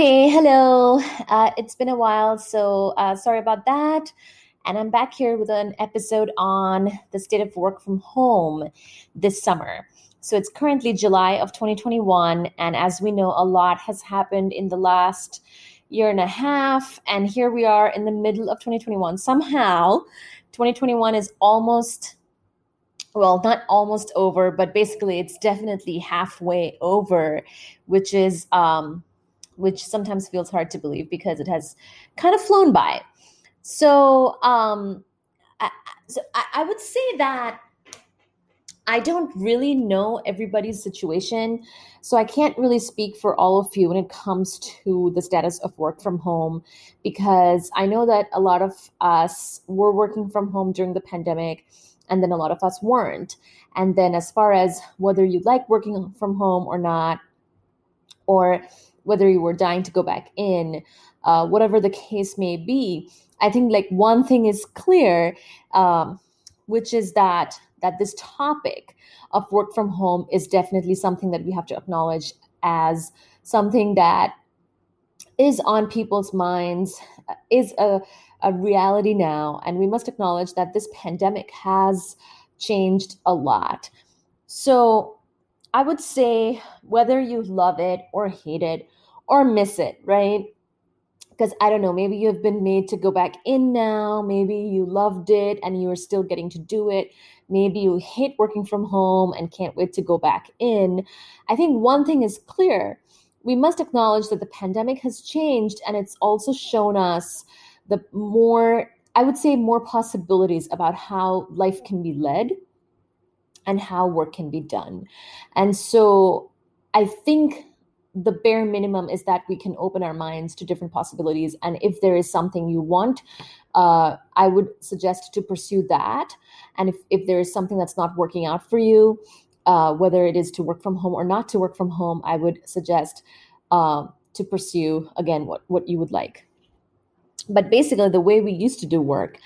Okay, hello. It's been a while, so sorry about that. And I'm back here with an episode on the state of work from home this summer. So it's currently July of 2021, and as we know, a lot has happened in the last year and a half, and here we are in the middle of 2021. Somehow, 2021 is almost, well, not almost over, but basically it's definitely halfway over, which sometimes feels hard to believe because it has kind of flown by. So, I would say that I don't really know everybody's situation, so I can't really speak for all of you when it comes to the status of work from home, because I know that a lot of us were working from home during the pandemic, and then a lot of us weren't. And then as far as whether you like working from home or not, or whether you were dying to go back in, whatever the case may be, I think like one thing is clear, which is that this topic of work from home is definitely something that we have to acknowledge as something that is on people's minds, is a reality now. And we must acknowledge that this pandemic has changed a lot. So I would say whether you love it or hate it or miss it, right? Because I don't know, maybe you've been made to go back in now. Maybe you loved it and you're still getting to do it. Maybe you hate working from home and can't wait to go back in. I think one thing is clear. We must acknowledge that the pandemic has changed, and it's also shown us the more, I would say, more possibilities about how life can be led and how work can be done. And so I think the bare minimum is that we can open our minds to different possibilities. And if there is something you want, I would suggest to pursue that. And if there is something that's not working out for you, whether it is to work from home or not to work from home, I would suggest to pursue, again, what you would like. But basically, the way we used to do work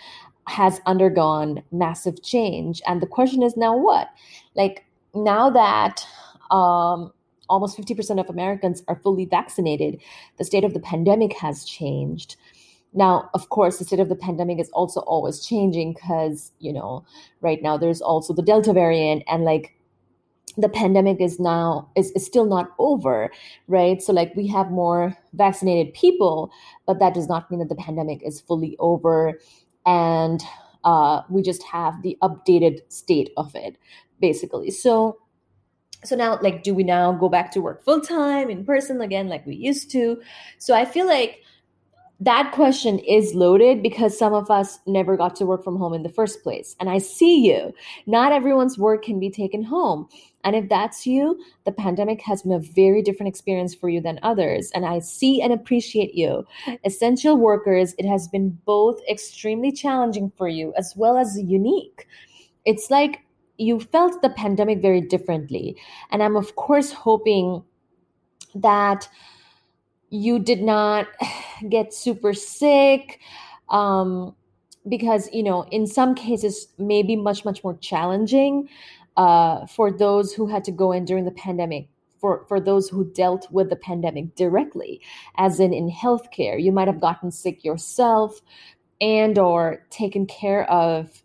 has undergone massive change. And the question is now what? Like now that almost 50% of Americans are fully vaccinated, the state of the pandemic has changed. Now, of course, the state of the pandemic is also always changing because, you know, right now there's also the Delta variant, and like the pandemic is still not over, right? So like we have more vaccinated people, but that does not mean that the pandemic is fully over, and we just have the updated state of it, basically. So now, like, do we now go back to work full time in person again, like we used to? So I feel like that question is loaded because some of us never got to work from home in the first place. And I see you. Not everyone's work can be taken home. And if that's you, the pandemic has been a very different experience for you than others. And I see and appreciate you. Essential workers, it has been both extremely challenging for you as well as unique. It's like you felt the pandemic very differently. And I'm, of course, hoping that you did not get super sick, because, you know, in some cases, maybe much more challenging for those who had to go in during the pandemic, for those who dealt with the pandemic directly, as in healthcare. You might have gotten sick yourself and or taken care of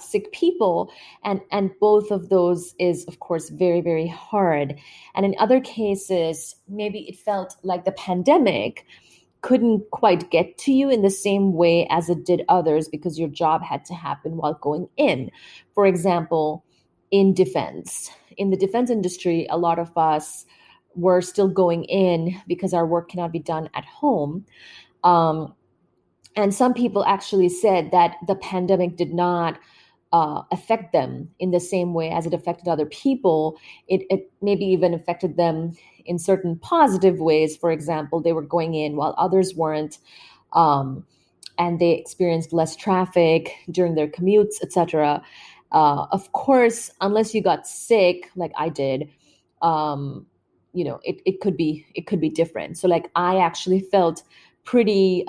sick people, and both of those is, of course, very, very hard. And in other cases, maybe it felt like the pandemic couldn't quite get to you in the same way as it did others because your job had to happen while going in. For example, in the defense industry, a lot of us were still going in because our work cannot be done at home. And some people actually said that the pandemic did not affect them in the same way as it affected other people. It maybe even affected them in certain positive ways. For example, they were going in while others weren't, and they experienced less traffic during their commutes, etc. Of course, unless you got sick, like I did, you know, it could be different. So, like, I actually felt pretty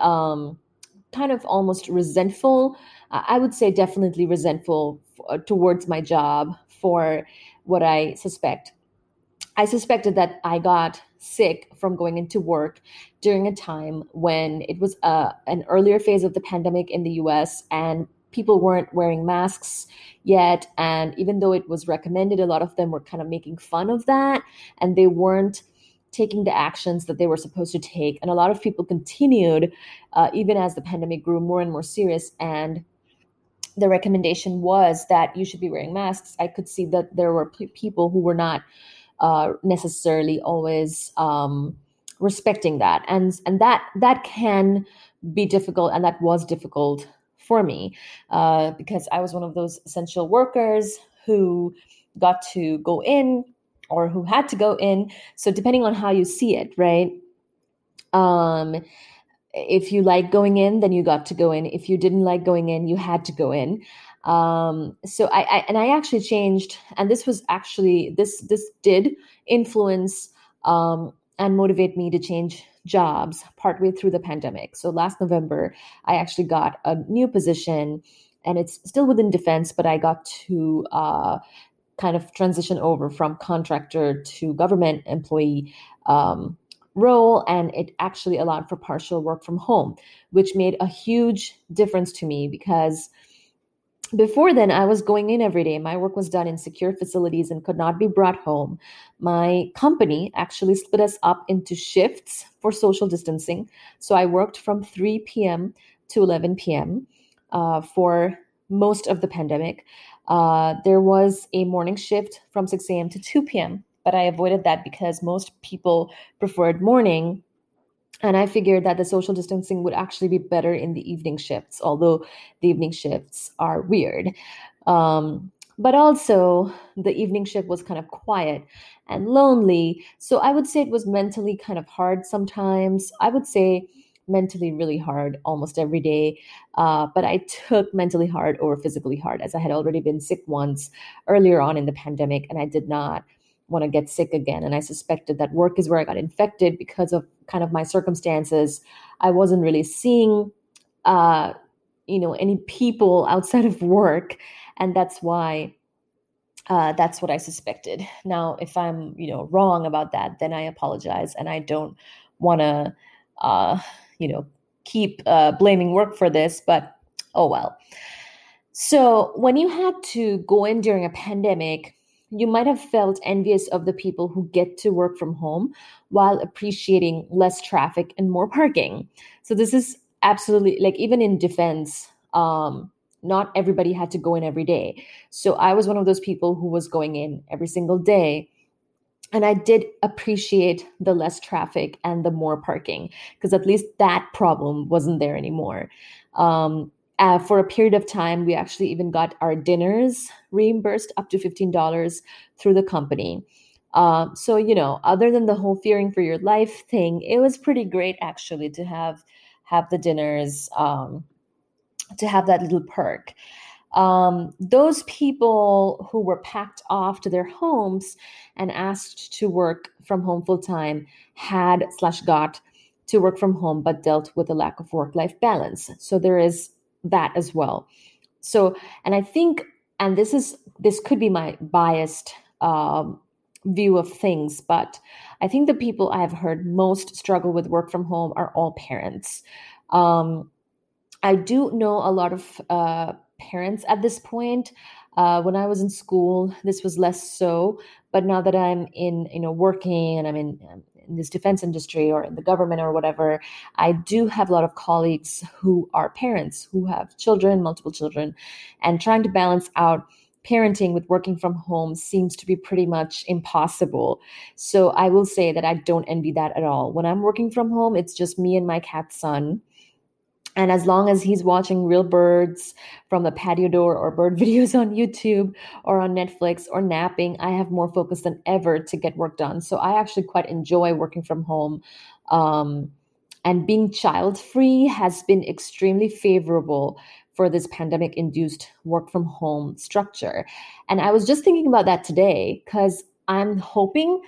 kind of almost resentful, I would say definitely resentful towards my job for what I suspect I suspected that I got sick from going into work during a time when it was an earlier phase of the pandemic in the US, and people weren't wearing masks yet. And even though it was recommended, a lot of them were kind of making fun of that, and they weren't taking the actions that they were supposed to take. And a lot of people continued, even as the pandemic grew more and more serious, and the recommendation was that you should be wearing masks. I could see that there were people who were not necessarily always respecting that. And that can be difficult, and that was difficult for me because I was one of those essential workers who got to go in or who had to go in. So depending on how you see it, right? If you like going in, then you got to go in. If you didn't like going in, you had to go in. So I actually changed, and this was actually, this did influence and motivate me to change jobs partway through the pandemic. So last November, I actually got a new position, and it's still within defense, but I got to kind of transition over from contractor to government employee role, and it actually allowed for partial work from home, which made a huge difference to me because before then I was going in every day. My work was done in secure facilities and could not be brought home. My company actually split us up into shifts for social distancing. So I worked from 3 p.m. to 11 p.m. For most of the pandemic. There was a morning shift from 6 a.m. to 2 p.m. But I avoided that because most people preferred morning. And I figured that the social distancing would actually be better in the evening shifts, although the evening shifts are weird. But also the evening shift was kind of quiet and lonely. So I would say it was mentally kind of hard sometimes. I would say mentally really hard almost every day. But I took mentally hard over physically hard, as I had already been sick once earlier on in the pandemic, and I did not want to get sick again. And I suspected that work is where I got infected because of kind of my circumstances. I wasn't really seeing, any people outside of work. And that's why, that's what I suspected. Now, if I'm, wrong about that, then I apologize. And I don't want to, keep blaming work for this, but oh well. So when you had to go in during a pandemic, you might have felt envious of the people who get to work from home while appreciating less traffic and more parking. So this is absolutely, like, even in defense, not everybody had to go in every day. So I was one of those people who was going in every single day. And I did appreciate the less traffic and the more parking, because at least that problem wasn't there anymore. For a period of time, we actually even got our dinners reimbursed up to $15 through the company. So, other than the whole fearing for your life thing, it was pretty great actually to have the dinners, to have that little perk. Those people who were packed off to their homes and asked to work from home full time had/got to work from home, but dealt with a lack of work-life balance. So there is that as well. So, and I think, and this could be my biased view of things, but I think the people I've heard most struggle with work from home are all parents. I do know a lot of parents at this point. When I was in school, this was less so, but now that I'm in, working, and I'm in this defense industry or in the government or whatever, I do have a lot of colleagues who are parents who have children, multiple children, and trying to balance out parenting with working from home seems to be pretty much impossible. So I will say that I don't envy that at all. When I'm working from home, it's just me and my cat son. And as long as he's watching real birds from the patio door or bird videos on YouTube or on Netflix or napping, I have more focus than ever to get work done. So I actually quite enjoy working from home. And being child-free has been extremely favorable for this pandemic-induced work-from-home structure. And I was just thinking about that today, because I'm hoping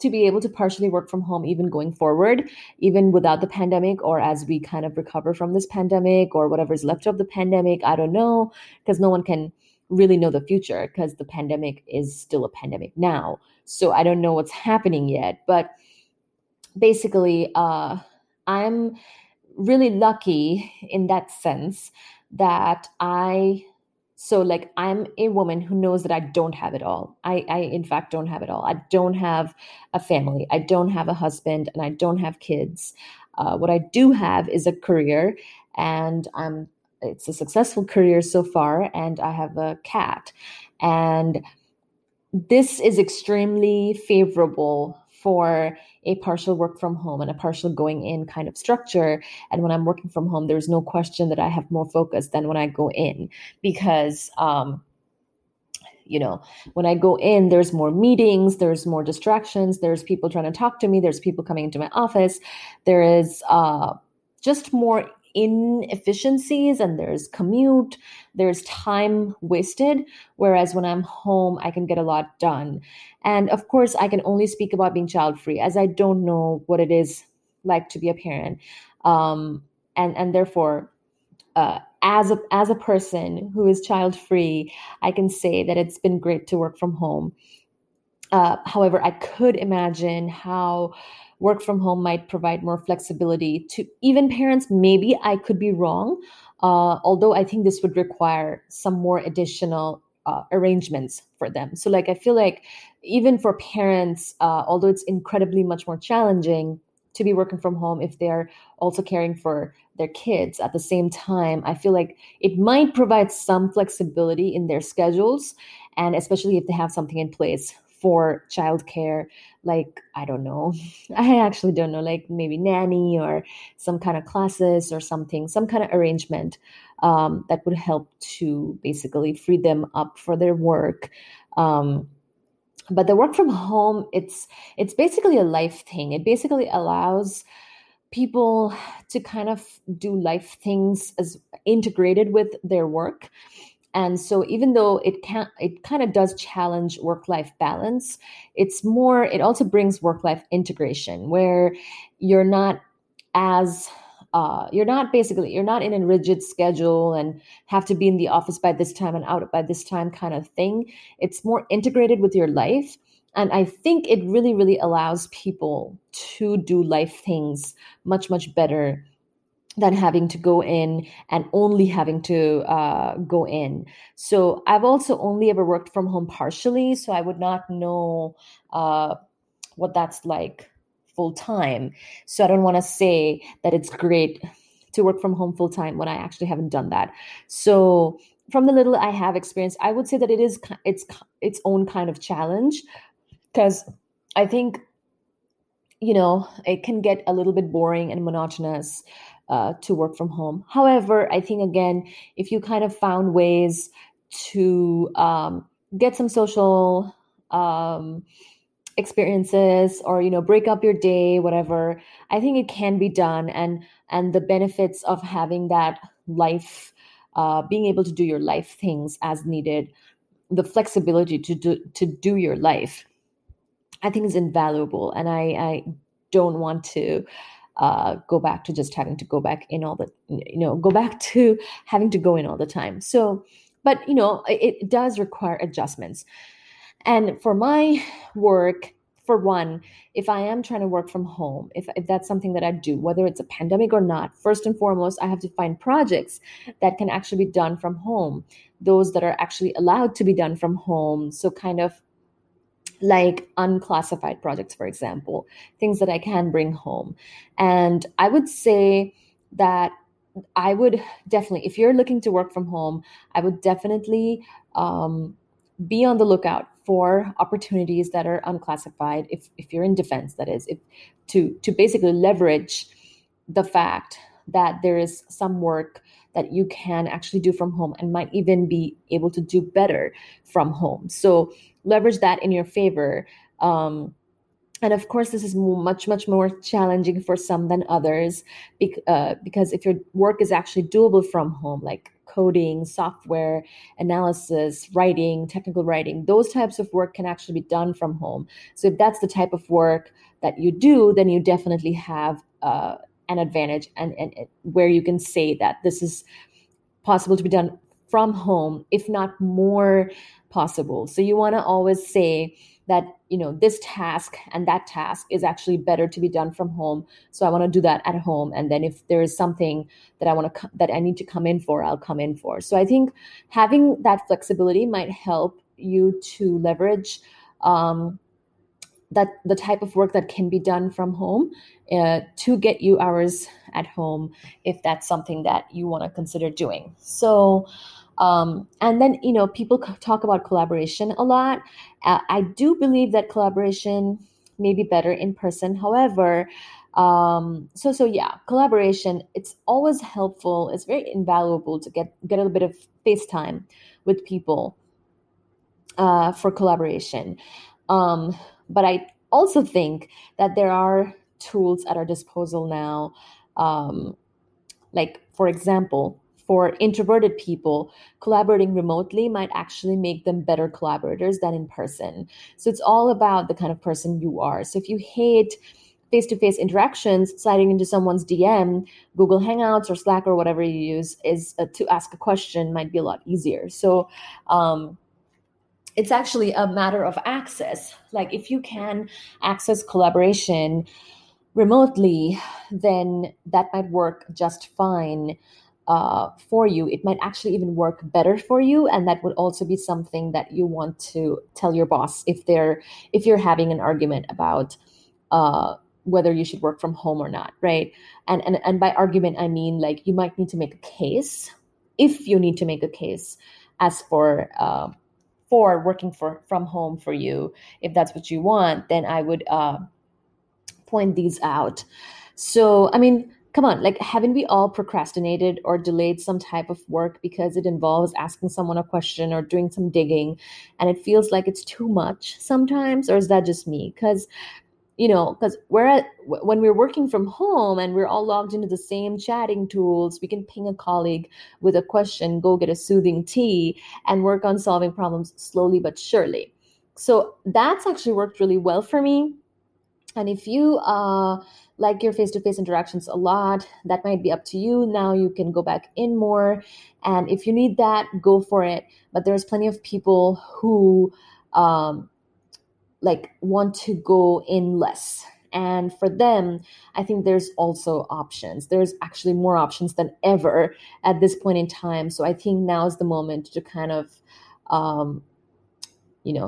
to be able to partially work from home even going forward, even without the pandemic, or as we kind of recover from this pandemic or whatever's left of the pandemic, I don't know, because no one can really know the future, because the pandemic is still a pandemic now. So I don't know what's happening yet. But basically, I'm really lucky in that sense that I'm a woman who knows that I don't have it all. I in fact don't have it all. I don't have a family. I don't have a husband, and I don't have kids. What I do have is a career, and it's a successful career so far, and I have a cat. And this is extremely favorable for a partial work from home and a partial going in kind of structure. And when I'm working from home, there's no question that I have more focus than when I go in, because, when I go in, there's more meetings, there's more distractions, there's people trying to talk to me, there's people coming into my office, there is just more inefficiencies, and there's commute, there's time wasted. Whereas when I'm home, I can get a lot done. And of course, I can only speak about being child-free, as I don't know what it is like to be a parent. And therefore, as a person who is child-free, I can say that it's been great to work from home. However, I could imagine how work from home might provide more flexibility to even parents. Maybe I could be wrong, although I think this would require some more additional arrangements for them. So I feel like even for parents, although it's incredibly much more challenging to be working from home if they're also caring for their kids at the same time, I feel like it might provide some flexibility in their schedules, and especially if they have something in place for childcare, I don't know. I actually don't know, maybe nanny or some kind of classes or something, some kind of arrangement that would help to basically free them up for their work. But the work from home, it's basically a life thing. It basically allows people to kind of do life things as integrated with their work. And so even though it kind of does challenge work-life balance, it also brings work-life integration, where you're not in a rigid schedule and have to be in the office by this time and out by this time kind of thing. It's more integrated with your life. And I think it really, really allows people to do life things much, much better than having to go in and only having to go in. So I've also only ever worked from home partially, so I would not know what that's like full time. So I don't want to say that it's great to work from home full time when I actually haven't done that. So from the little I have experienced, I would say that it is its own kind of challenge, because I think it can get a little bit boring and monotonous to work from home. However, I think, again, if you kind of found ways to get some social experiences or, break up your day, whatever, I think it can be done. And the benefits of having that life, being able to do your life things as needed, the flexibility to do your life, I think is invaluable. And I don't want to go back to just having to go in all the time. So, but it does require adjustments. And for my work, for one, if I am trying to work from home, if that's something that I do, whether it's a pandemic or not, first and foremost, I have to find projects that can actually be done from home, those that are actually allowed to be done from home. So kind of like unclassified projects, for example, things that I can bring home. And I would say that I would definitely, if you're looking to work from home, I would definitely be on the lookout for opportunities that are unclassified, if you're in defense, that is, to basically leverage the fact that there is some work that you can actually do from home and might even be able to do better from home. So leverage that in your favor. And of course, this is much, much more challenging for some than others, because if your work is actually doable from home, like coding, software analysis, writing, technical writing, those types of work can actually be done from home. So if that's the type of work that you do, then you definitely have an advantage, and where you can say that this is possible to be done from home, if not more possible. So you want to always say that, you know, this task and that task is actually better to be done from home. So I want to do that at home. And then if there is something that I want to, that I need to come in for, I'll come in for. So I think having that flexibility might help you to leverage that the type of work that can be done from home to get you hours at home, if that's something that you want to consider doing. So, and then, you know, people talk about collaboration a lot. I do believe that collaboration may be better in person. However, yeah, collaboration, it's always helpful. It's very invaluable to get a little bit of face time with people for collaboration. But I also think that there are tools at our disposal now, like, for example, for introverted people, collaborating remotely might actually make them better collaborators than in person. So it's all about the kind of person you are. So if you hate face-to-face interactions, sliding into someone's DM, Google Hangouts or Slack or whatever you use is to ask a question might be a lot easier. So, it's actually a matter of access. Like, if you can access collaboration remotely, then that might work just fine for you. It might actually even work better for you. And that would also be something that you want to tell your boss if you're having an argument about whether you should work from home or not, right? And by argument, I mean, like, you might need to make a case, if you need to make a case, as for working from home for you. If that's what you want, then I would point these out. So, I mean, come on, like, haven't we all procrastinated or delayed some type of work because it involves asking someone a question or doing some digging, and it feels like it's too much sometimes? Or is that just me? Because when we're working from home and we're all logged into the same chatting tools, we can ping a colleague with a question, go get a soothing tea, and work on solving problems slowly but surely. So that's actually worked really well for me. And if you like your face-to-face interactions a lot, that might be up to you. Now you can go back in more. And if you need that, go for it. But there's plenty of people who want to go in less. And for them, I think there's also options. There's actually more options than ever at this point in time. So I think now is the moment to kind of,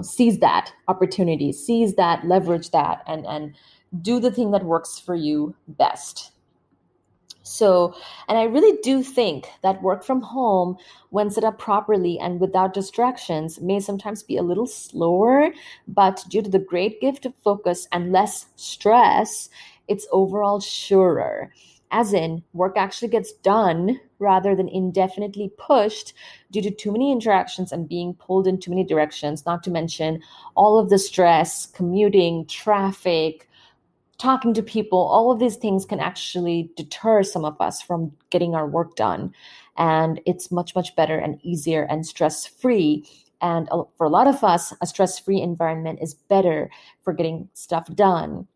seize that opportunity, seize that, leverage that, and do the thing that works for you best. So, and I really do think that work from home, when set up properly and without distractions, may sometimes be a little slower, but due to the great gift of focus and less stress, it's overall surer. As in, work actually gets done rather than indefinitely pushed due to too many interactions and being pulled in too many directions, not to mention all of the stress, commuting, traffic, talking to people. All of these things can actually deter some of us from getting our work done. And it's much, much better and easier and stress-free. And for a lot of us, a stress-free environment is better for getting stuff done.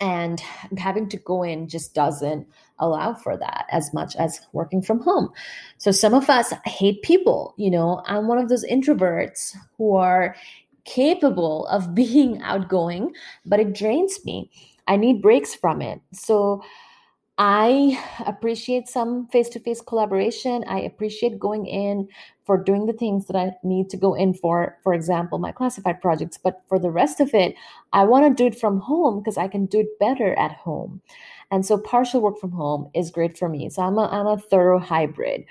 And having to go in just doesn't allow for that as much as working from home. So some of us hate people. You know, I'm one of those introverts who are capable of being outgoing, but it drains me. I need breaks from it. So I appreciate some face-to-face collaboration. I appreciate going in for doing the things that I need to go in for example, my classified projects. But for the rest of it, I want to do it from home because I can do it better at home. And so partial work from home is great for me. So I'm a thorough hybrid.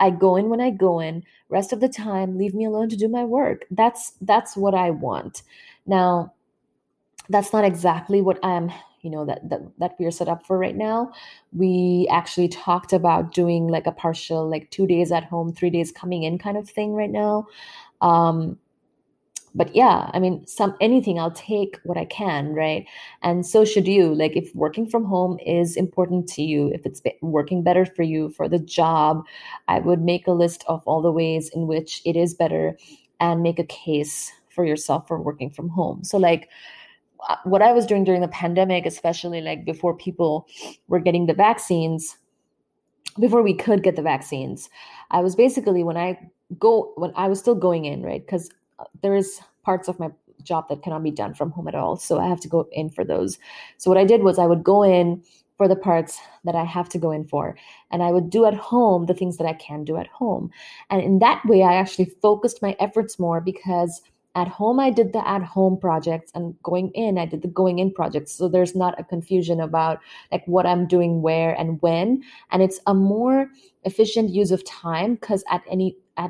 I go in when I go in. Rest of the time, leave me alone to do my work. That's what I want. Now, that's not exactly what I'm, that we're set up for right now. We actually talked about doing like a partial, like 2 days at home, 3 days coming in kind of thing right now. But yeah, I mean, anything, I'll take what I can, right? And so should you. Like, if working from home is important to you, if it's working better for you for the job, I would make a list of all the ways in which it is better and make a case for yourself for working from home. So, like, what I was doing during the pandemic, especially like before people were getting the vaccines, before we could get the vaccines, I was basically, when I was still going in, right? Because there is parts of my job that cannot be done from home at all. So I have to go in for those. So what I did was I would go in for the parts that I have to go in for, and I would do at home the things that I can do at home. And in that way, I actually focused my efforts more, because at home, I did the at home projects, and going in, I did the going in projects. So there's not a confusion about like what I'm doing where and when. And it's a more efficient use of time, because at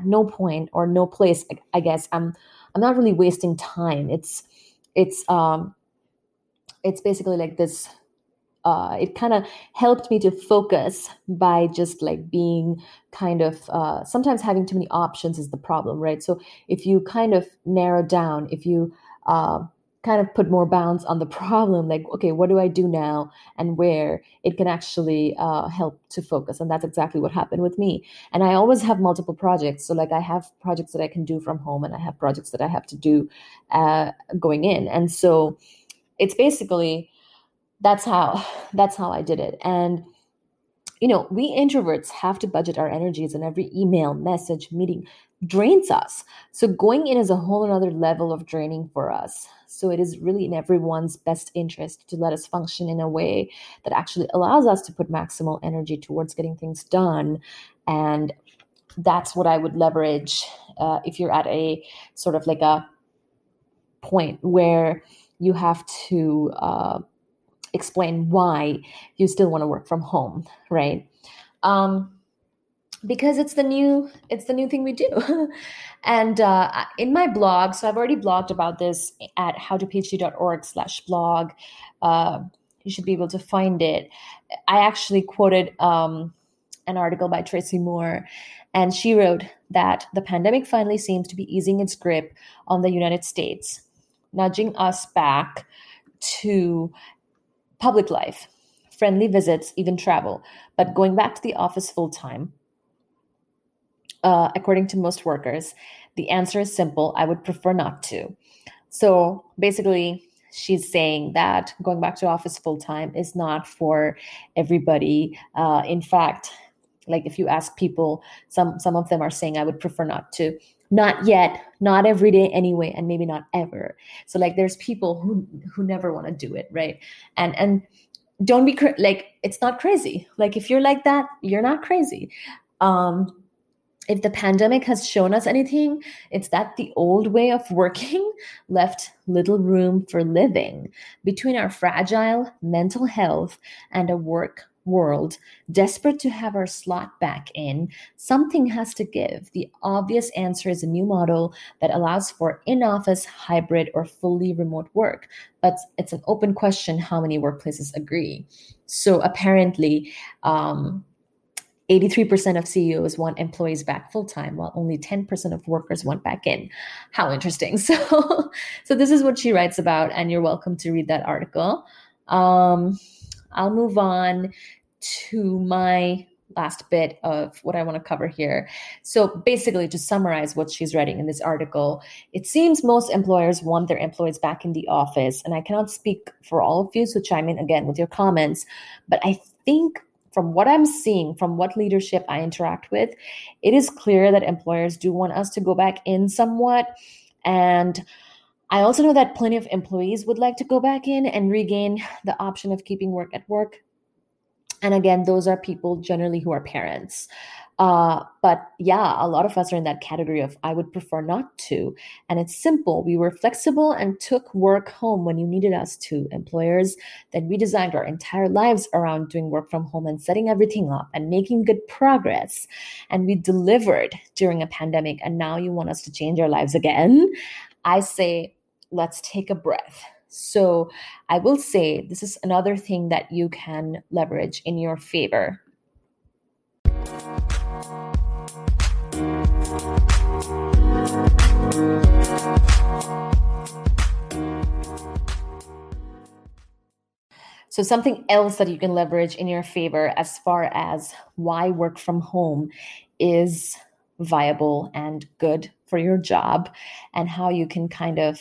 no point or no place, I guess, I'm not really wasting time. It's basically like this. It kind of helped me to focus by just like being kind of, sometimes having too many options is the problem, right? So if you kind of narrow down, if you kind of put more bounds on the problem, like, okay, what do I do now and where, it can actually help to focus. And that's exactly what happened with me. And I always have multiple projects. So like I have projects that I can do from home, and I have projects that I have to do going in. And so it's basically... That's how I did it. And, you know, we introverts have to budget our energies, and every email, message, meeting drains us. So going in is a whole another level of draining for us. So it is really in everyone's best interest to let us function in a way that actually allows us to put maximal energy towards getting things done. And that's what I would leverage if you're at a sort of like a point where you have to... explain why you still want to work from home, right? Because it's the new thing we do. And in my blog, so I've already blogged about this at howtophd.org/blog. You should be able to find it. I actually quoted an article by Tracy Moore, and she wrote that the pandemic finally seems to be easing its grip on the United States, nudging us back to public life, friendly visits, even travel, but going back to the office full time. According to most workers, the answer is simple: I would prefer not to. So basically, she's saying that going back to office full time is not for everybody. In fact, like if you ask people, some of them are saying, I would prefer not to. Not yet, not every day anyway, and maybe not ever. So like there's people who never want to do it, right? And don't be like, it's not crazy. Like if you're like that, you're not crazy. If the pandemic has shown us anything, it's that the old way of working left little room for living. Between our fragile mental health and a work world, desperate to have our slot back in, something has to give. The obvious answer is a new model that allows for in-office, hybrid, or fully remote work. But it's an open question how many workplaces agree. So apparently, 83% of CEOs want employees back full-time, while only 10% of workers want back in. How interesting. So this is what she writes about, and you're welcome to read that article. I'll move on to my last bit of what I want to cover here. So basically, to summarize what she's writing in this article, it seems most employers want their employees back in the office. And I cannot speak for all of you, so chime in again with your comments. But I think from what I'm seeing, from what leadership I interact with, it is clear that employers do want us to go back in somewhat. And I also know that plenty of employees would like to go back in and regain the option of keeping work at work. And again, those are people generally who are parents. But yeah, a lot of us are in that category of I would prefer not to. And it's simple. We were flexible and took work home when you needed us to, employers. Then we designed our entire lives around doing work from home and setting everything up and making good progress. And we delivered during a pandemic. And now you want us to change our lives again? I say, let's take a breath. So I will say this is another thing that you can leverage in your favor. So something else that you can leverage in your favor as far as why work from home is viable and good for your job, and how you can kind of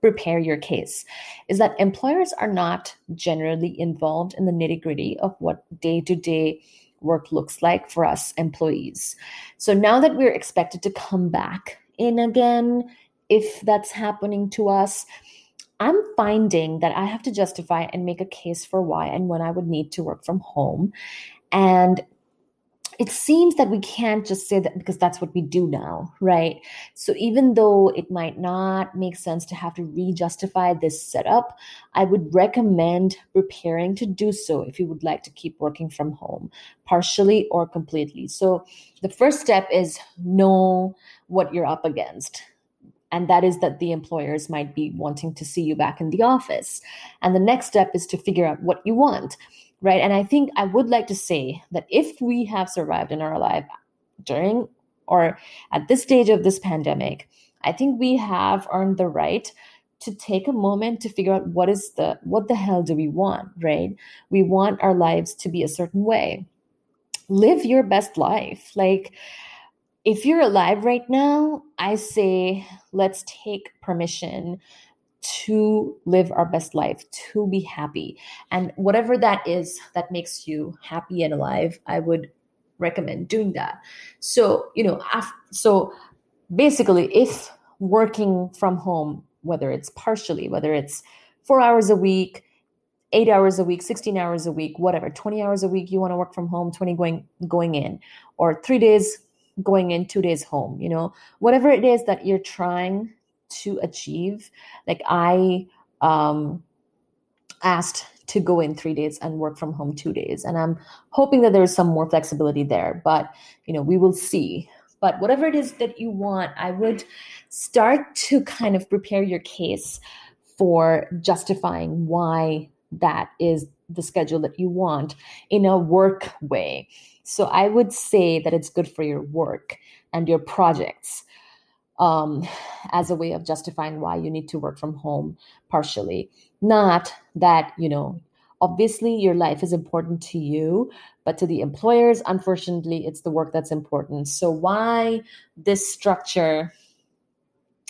prepare your case, is that employers are not generally involved in the nitty-gritty of what day-to-day work looks like for us employees. So now that we're expected to come back in again, if that's happening to us, I'm finding that I have to justify and make a case for why and when I would need to work from home. And it seems that we can't just say that because that's what we do now, right? So even though it might not make sense to have to re-justify this setup, I would recommend preparing to do so if you would like to keep working from home, partially or completely. So the first step is know what you're up against. And that is that the employers might be wanting to see you back in the office. And the next step is to figure out what you want, right? And I think I would like to say that if we have survived and are alive during or at this stage of this pandemic, I think we have earned the right to take a moment to figure out what the hell do we want, right? We want our lives to be a certain way. Live your best life. Like, if you're alive right now, I say let's take permission to live our best life, to be happy. And whatever that is that makes you happy and alive, I would recommend doing that. So, so basically, if working from home, whether it's partially, whether it's 4 hours a week, 8 hours a week, 16 hours a week, whatever, 20 hours a week, you want to work from home, 20 going in, or 3 days going in, 2 days home, whatever it is that you're trying to achieve. Like, I asked to go in 3 days and work from home 2 days. And I'm hoping that there's some more flexibility there, but we will see. But whatever it is that you want, I would start to kind of prepare your case for justifying why that is the schedule that you want in a work way. So I would say that it's good for your work and your projects as a way of justifying why you need to work from home partially. Not that, obviously your life is important to you, but to the employers, unfortunately, it's the work that's important. So why this structure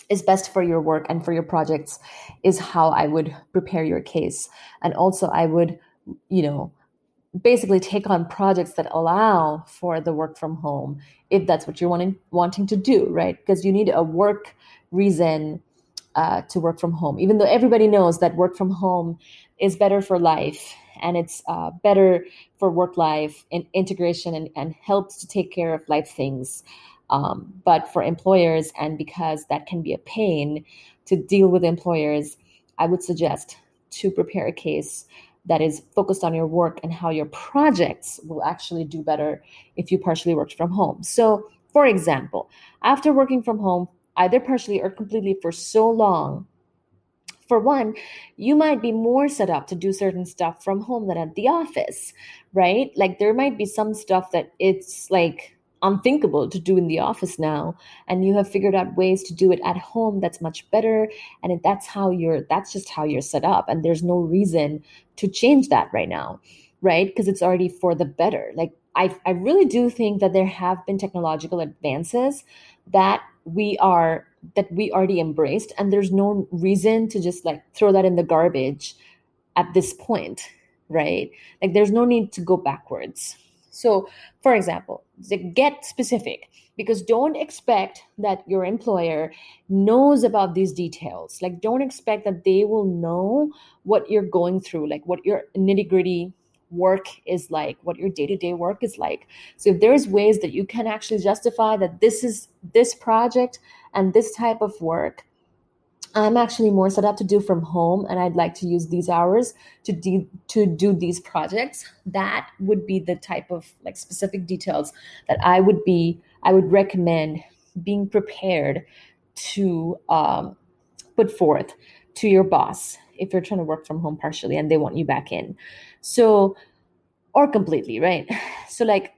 is best for your work and for your projects is how I would prepare your case. And also I would, basically take on projects that allow for the work from home, if that's what you're wanting to do, right? Because you need a work reason to work from home, even though everybody knows that work from home is better for life and it's better for work life and integration and helps to take care of life things. But for employers, and because that can be a pain to deal with employers, I would suggest to prepare a case that is focused on your work and how your projects will actually do better if you partially worked from home. So, for example, after working from home, either partially or completely for so long, for one, you might be more set up to do certain stuff from home than at the office, right? Like, there might be some stuff that it's like unthinkable to do in the office now, and you have figured out ways to do it at home that's much better, and that's just how you're set up, and there's no reason to change that right now, right? Because it's already for the better. Like, I really do think that there have been technological advances that we already embraced, and there's no reason to just like throw that in the garbage at this point, right? Like, there's no need to go backwards. So, for example, get specific, because don't expect that your employer knows about these details. Like, don't expect that they will know what you're going through, like what your nitty-gritty work is like, what your day-to-day work is like. So if there's ways that you can actually justify that this is this project and this type of work, I'm actually more set up to do from home, and I'd like to use these hours to do these projects. That would be the type of like specific details that I would recommend being prepared to put forth to your boss if you're trying to work from home partially and they want you back in. So, or completely, right? So like,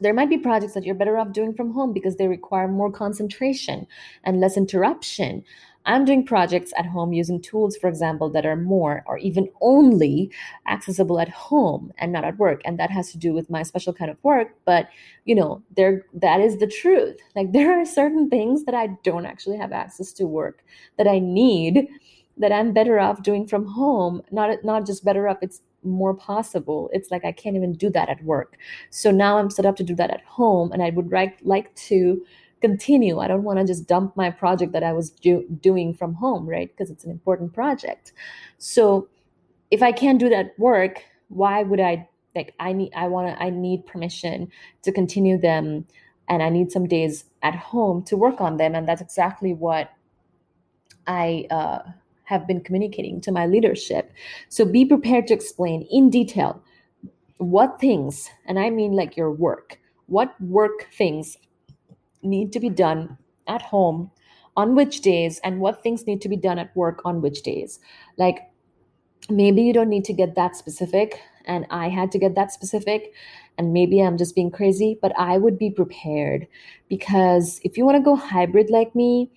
there might be projects that you're better off doing from home because they require more concentration and less interruption. I'm doing projects at home using tools, for example, that are more or even only accessible at home and not at work. And that has to do with my special kind of work. But, that is the truth. Like, there are certain things that I don't actually have access to work that I need that I'm better off doing from home. Not just better off, it's more possible. It's like I can't even do that at work. So now I'm set up to do that at home, and I would like to continue. I don't want to just dump my project that I was doing from home, right? Because it's an important project. So if I can't do that work, why would I? Like I need permission to continue them, and I need some days at home to work on them. And that's exactly what I have been communicating to my leadership. So be prepared to explain in detail what things, and I mean like your work, what work things need to be done at home on which days, and what things need to be done at work on which days. Like maybe you don't need to get that specific, and I had to get that specific, and maybe I'm just being crazy, but I would be prepared, because if you want to go hybrid like me,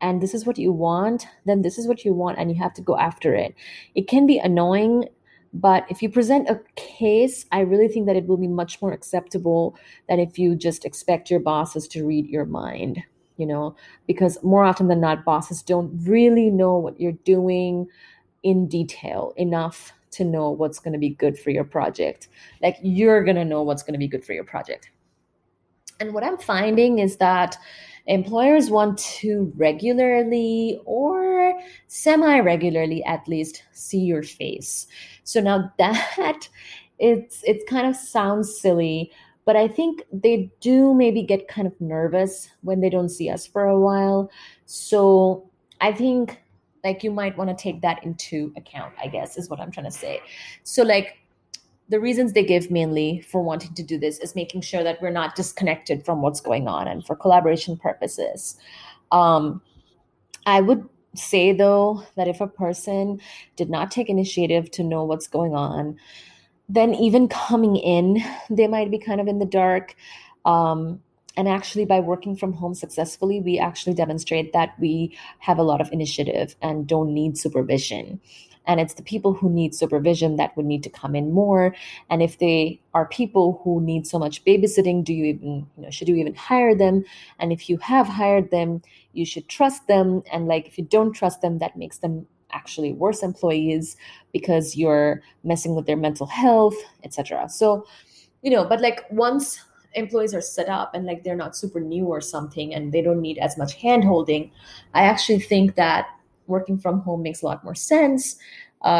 and this is what you want, then this is what you want, and you have to go after it. It can be annoying, but if you present a case, I really think that it will be much more acceptable than if you just expect your bosses to read your mind, you know, because more often than not, bosses don't really know what you're doing in detail enough to know what's going to be good for your project. Like you're going to know what's going to be good for your project. And what I'm finding is that employers want to regularly or semi-regularly at least see your face. So now that it kind of sounds silly, but I think they do maybe get kind of nervous when they don't see us for a while. So I think like you might want to take that into account, I guess, is what I'm trying to say. So like the reasons they give mainly for wanting to do this is making sure that we're not disconnected from what's going on and for collaboration purposes. I would say, though, that if a person did not take initiative to know what's going on, then even coming in, they might be kind of in the dark. And actually, by working from home successfully, we actually demonstrate that we have a lot of initiative and don't need supervision. And it's the people who need supervision that would need to come in more. And if they are people who need so much babysitting, should you even hire them? And if you have hired them, you should trust them. And like, if you don't trust them, that makes them actually worse employees because you're messing with their mental health, etc. So, but like once employees are set up and like they're not super new or something and they don't need as much hand holding, I actually think that working from home makes a lot more sense,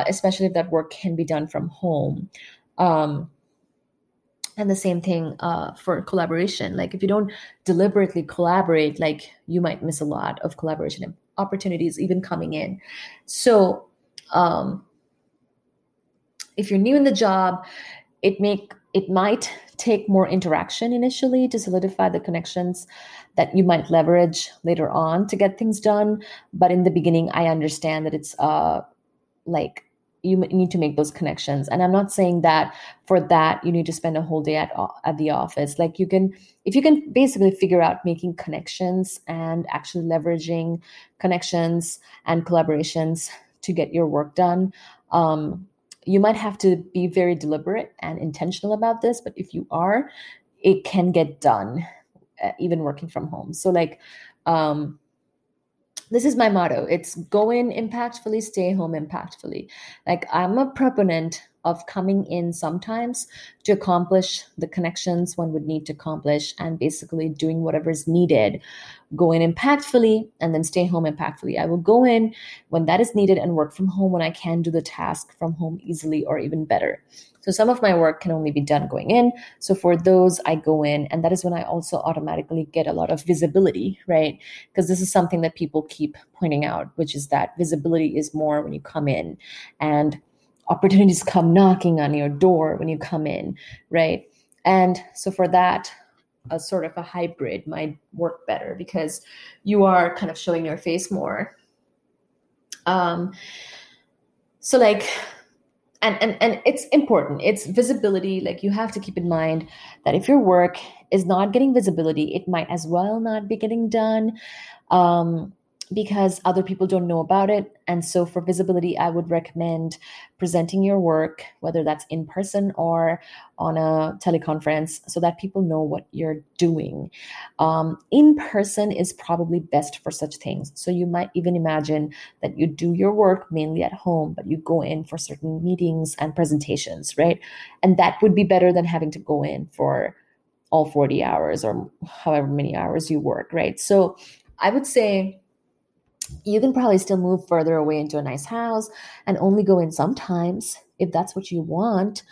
especially if that work can be done from home. And the same thing for collaboration. Like if you don't deliberately collaborate, like you might miss a lot of collaboration opportunities even coming in. So if you're new in the job, it might take more interaction initially to solidify the connections that you might leverage later on to get things done. But in the beginning, I understand that it's like you need to make those connections. And I'm not saying that for that you need to spend a whole day at the office. Like if you can basically figure out making connections and actually leveraging connections and collaborations to get your work done, you might have to be very deliberate and intentional about this, but if you are, it can get done, even working from home. So like, this is my motto. It's go in impactfully, stay home impactfully. Like I'm a proponent of coming in sometimes to accomplish the connections one would need to accomplish and basically doing whatever is needed. Go in impactfully and then stay home impactfully. I will go in when that is needed and work from home when I can do the task from home easily or even better. So some of my work can only be done going in. So for those, I go in, and that is when I also automatically get a lot of visibility, right? Because this is something that people keep pointing out, which is that visibility is more when you come in, and opportunities come knocking on your door when you come in, right? And so for that, a sort of a hybrid might work better because you are kind of showing your face more. So like, and it's important. It's visibility. Like you have to keep in mind that if your work is not getting visibility, it might as well not be getting done. because other people don't know about it. And so for visibility, I would recommend presenting your work, whether that's in person or on a teleconference, so that people know what you're doing. In person is probably best for such things. So you might even imagine that you do your work mainly at home, but you go in for certain meetings and presentations, right? And that would be better than having to go in for all 40 hours or however many hours you work, right? So I would say you can probably still move further away into a nice house and only go in sometimes if that's what you want.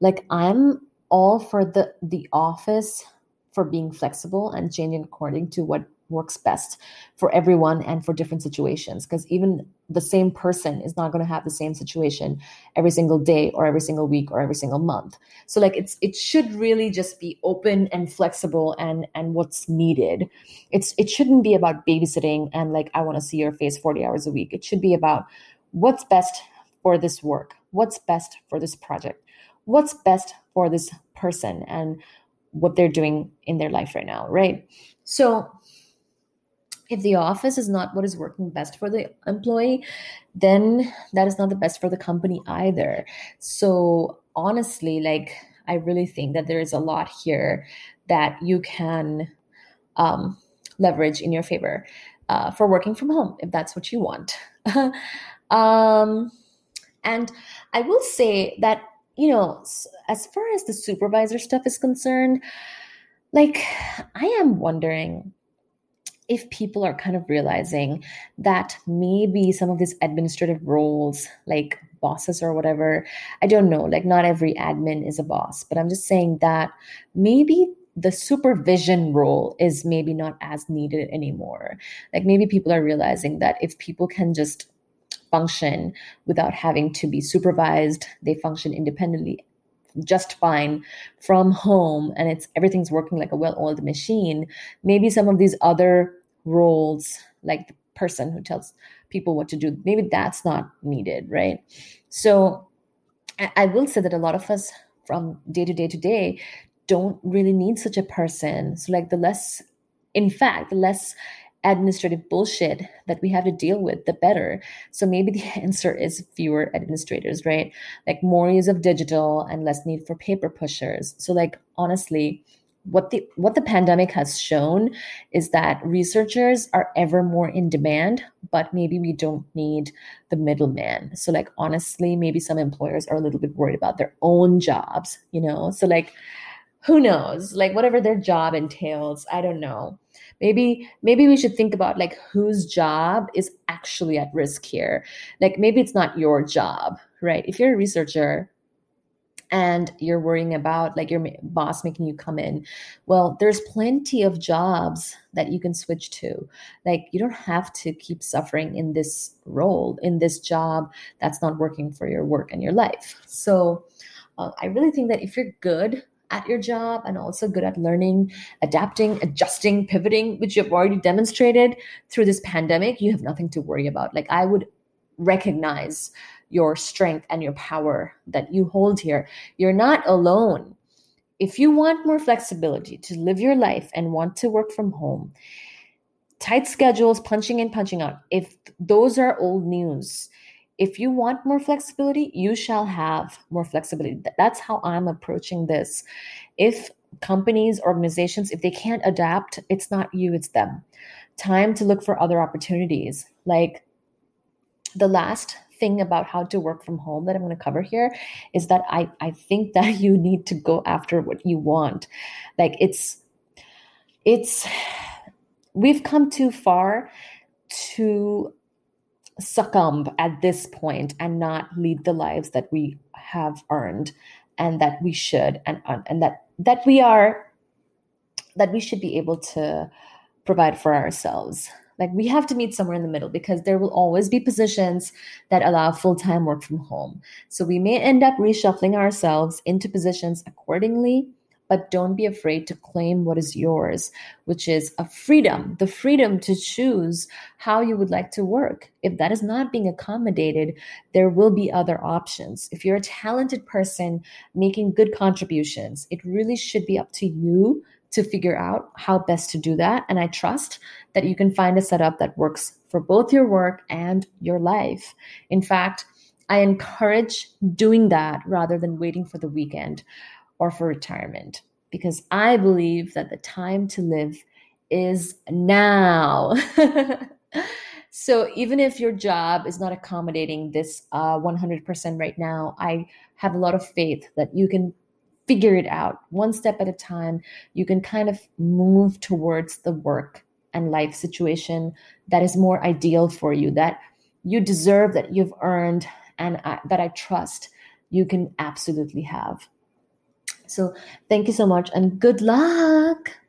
Like, I'm all for the office for being flexible and changing according to what works best for everyone and for different situations, because even the same person is not going to have the same situation every single day or every single week or every single month. So like it should really just be open and flexible and what's needed. It shouldn't be about babysitting and like, I want to see your face 40 hours a week. It should be about what's best for this work, what's best for this project, what's best for this person and what they're doing in their life right now, right? So if the office is not what is working best for the employee, then that is not the best for the company either. So honestly, like, I really think that there is a lot here that you can leverage in your favor for working from home, if that's what you want. And I will say that, you know, as far as the supervisor stuff is concerned, like, I am wondering if people are kind of realizing that maybe some of these administrative roles, like bosses or whatever, I don't know, like not every admin is a boss, but I'm just saying that maybe the supervision role is maybe not as needed anymore. Like, maybe people are realizing that if people can just function without having to be supervised, they function independently just fine from home, and everything's working like a well-oiled machine. Maybe some of these other roles, like the person who tells people what to do, maybe that's not needed, right? So I will say that a lot of us from day to day don't really need such a person. So like, the less administrative bullshit that we have to deal with, the better. So maybe the answer is fewer administrators, right? Like, more use of digital and less need for paper pushers. So like, honestly, what the pandemic has shown is that researchers are ever more in demand, but maybe we don't need the middleman. So like, honestly, maybe some employers are a little bit worried about their own jobs, you know? So like, who knows, like, whatever their job entails, I don't know. Maybe we should think about like whose job is actually at risk here. Like, maybe it's not your job, right? If you're a researcher and you're worrying about like your boss making you come in, well, there's plenty of jobs that you can switch to. Like, you don't have to keep suffering in this role, in this job that's not working for your work and your life. So I really think that if you're good at your job and also good at learning, adapting, adjusting, pivoting, which you've already demonstrated through this pandemic, you have nothing to worry about. Like, I would recognize your strength and your power that you hold here. You're not alone. If you want more flexibility to live your life and want to work from home, tight schedules, punching in, punching out, if those are old news, if you want more flexibility, you shall have more flexibility. That's how I'm approaching this. If companies, organizations, if they can't adapt, it's not you, it's them. Time to look for other opportunities. Like, the last thing about how to work from home that I'm going to cover here is that I think that you need to go after what you want. Like, we've come too far to succumb at this point and not lead the lives that we have earned and that we should and that we should be able to provide for ourselves. Like, we have to meet somewhere in the middle, because there will always be positions that allow full-time work from home. So we may end up reshuffling ourselves into positions accordingly, but don't be afraid to claim what is yours, which is the freedom to choose how you would like to work. If that is not being accommodated, there will be other options. If you're a talented person making good contributions, it really should be up to you to figure out how best to do that. And I trust that you can find a setup that works for both your work and your life. In fact, I encourage doing that rather than waiting for the weekend or for retirement, because I believe that the time to live is now. So even if your job is not accommodating this 100% right now, I have a lot of faith that you can figure it out one step at a time. You can kind of move towards the work and life situation that is more ideal for you, that you deserve, that you've earned, and that I trust you can absolutely have. So thank you so much and good luck.